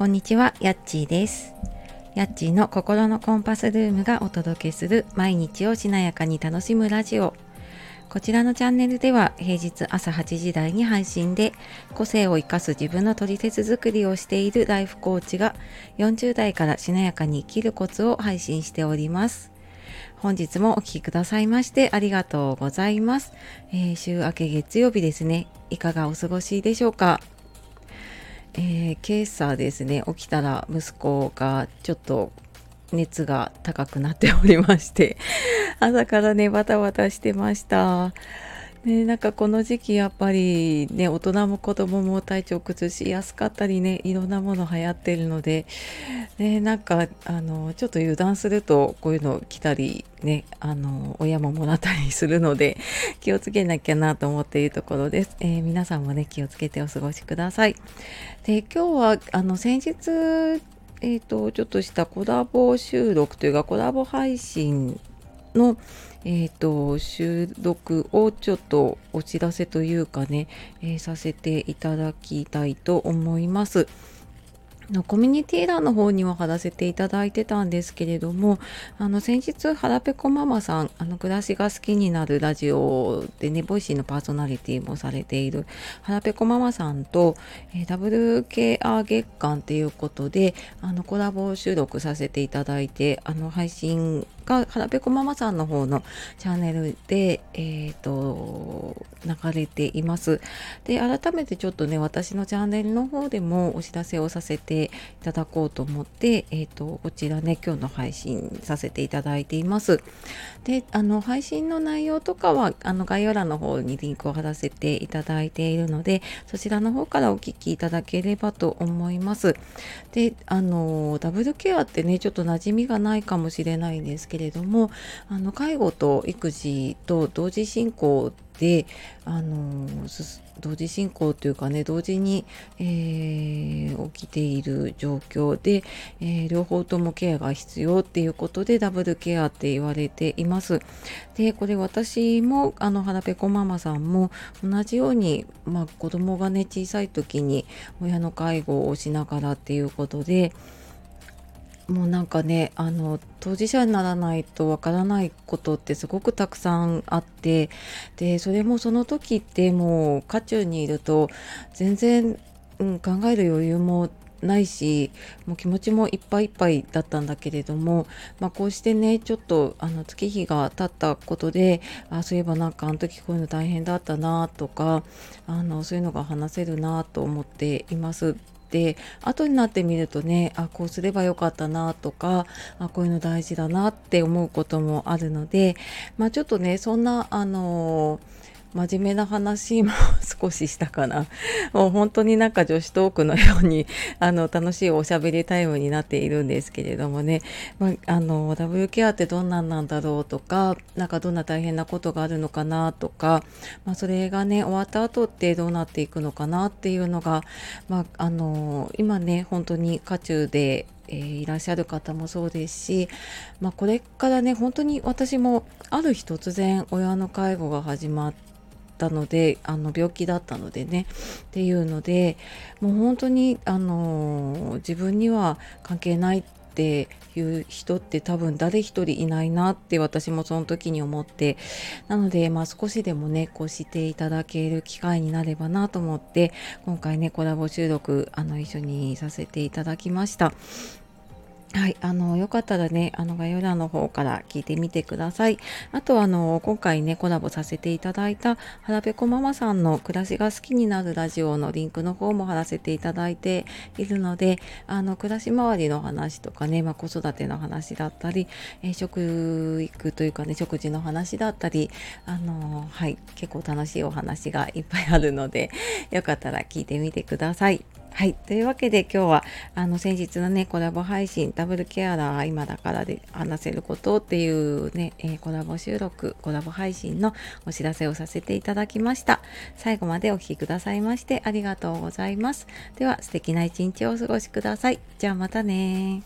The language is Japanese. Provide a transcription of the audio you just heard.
こんにちは、やっちーです。やっちーの心のコンパスルームがお届けする毎日をしなやかに楽しむラジオ。こちらのチャンネルでは平日朝8時台に配信で個性を生かす自分のトリセツ作りをしているライフコーチが40代からしなやかに生きるコツを配信しております。本日もお聞きくださいましてありがとうございます。週明け月曜日ですね。いかがお過ごしでしょうか。今朝ですね、起きたら息子がちょっと熱が高くなっておりまして、朝からねバタバタしてました。ね、なんかこの時期やっぱりね、大人も子供も体調崩しやすかったりね、いろんなもの流行ってるので、ね、なんかちょっと油断するとこういうの来たりね、親ももらったりするので気をつけなきゃなと思っているところです。皆さんもね気をつけてお過ごしください。で、今日は先日ちょっとしたコラボ収録というかコラボ配信の収録をちょっとお知らせというかね、させていただきたいと思います。コミュニティ欄の方には貼らせていただいてたんですけれども、先日腹ペコママさん、暮らしが好きになるラジオでね、ボイシーのパーソナリティもされている腹ペコママさんと、ダブルケア月間ということでコラボ収録させていただいて、配信が腹ペコママさんの方のチャンネルで、流れています。で、改めてちょっとね、私のチャンネルの方でもお知らせをさせていただこうと思って、こちらね今日の配信させていただいています。で、配信の内容とかは概要欄の方にリンクを貼らせていただいているので、そちらの方からお聞きいただければと思います。で、ダブルケアってねちょっと馴染みがないかもしれないんですけれども、介護と育児と同時進行で同時進行というかね、同時に、起きている状況で、両方ともケアが必要っていうことでダブルケアって言われています。で、これ私も腹ペコママさんも同じように、子供がね小さい時に親の介護をしながらっていうことで、もうなんかね当事者にならないとわからないことってすごくたくさんあって、でそれもその時ってもう渦中にいると全然、考える余裕もないし、もう気持ちもいっぱいいっぱいだったんだけれども、こうしてねちょっと月日が経ったことで、そういえばなんかあの時こういうの大変だったなとか、そういうのが話せるなと思っています。で、後になってみるとね、こうすればよかったなとか、こういうの大事だなって思うこともあるので、ちょっとねそんな真面目な話も少ししたかな。もう本当になんか女子トークのように楽しいおしゃべりタイムになっているんですけれどもね、ダブルケアってどんなんなんだろうとか、なんかどんな大変なことがあるのかなとか、それがね終わった後ってどうなっていくのかなっていうのが、今ね本当に渦中でいらっしゃる方もそうですし、これからね本当に私もある日突然親の介護が始まってので病気だったのでねっていうので、もう本当に自分には関係ないっていう人って多分誰一人いないなって私もその時に思って、なので少しでもねこうしていただける機会になればなと思って、今回ねコラボ収録一緒にさせていただきました。はい、よかったらね概要欄の方から聞いてみてください。あと今回ねコラボさせていただいた腹ペコママさんの暮らしが好きになるラジオのリンクの方も貼らせていただいているので、暮らし周りの話とかね、子育ての話だったり、食育というかね食事の話だったり、はい、結構楽しいお話がいっぱいあるので、よかったら聞いてみてください。はい、というわけで今日は先日のねコラボ配信、ダブルケアラー今だからで話せることっていうね、コラボ収録コラボ配信のお知らせをさせていただきました。最後までお聞きくださいましてありがとうございます。では素敵な一日をお過ごしください。じゃあまたね。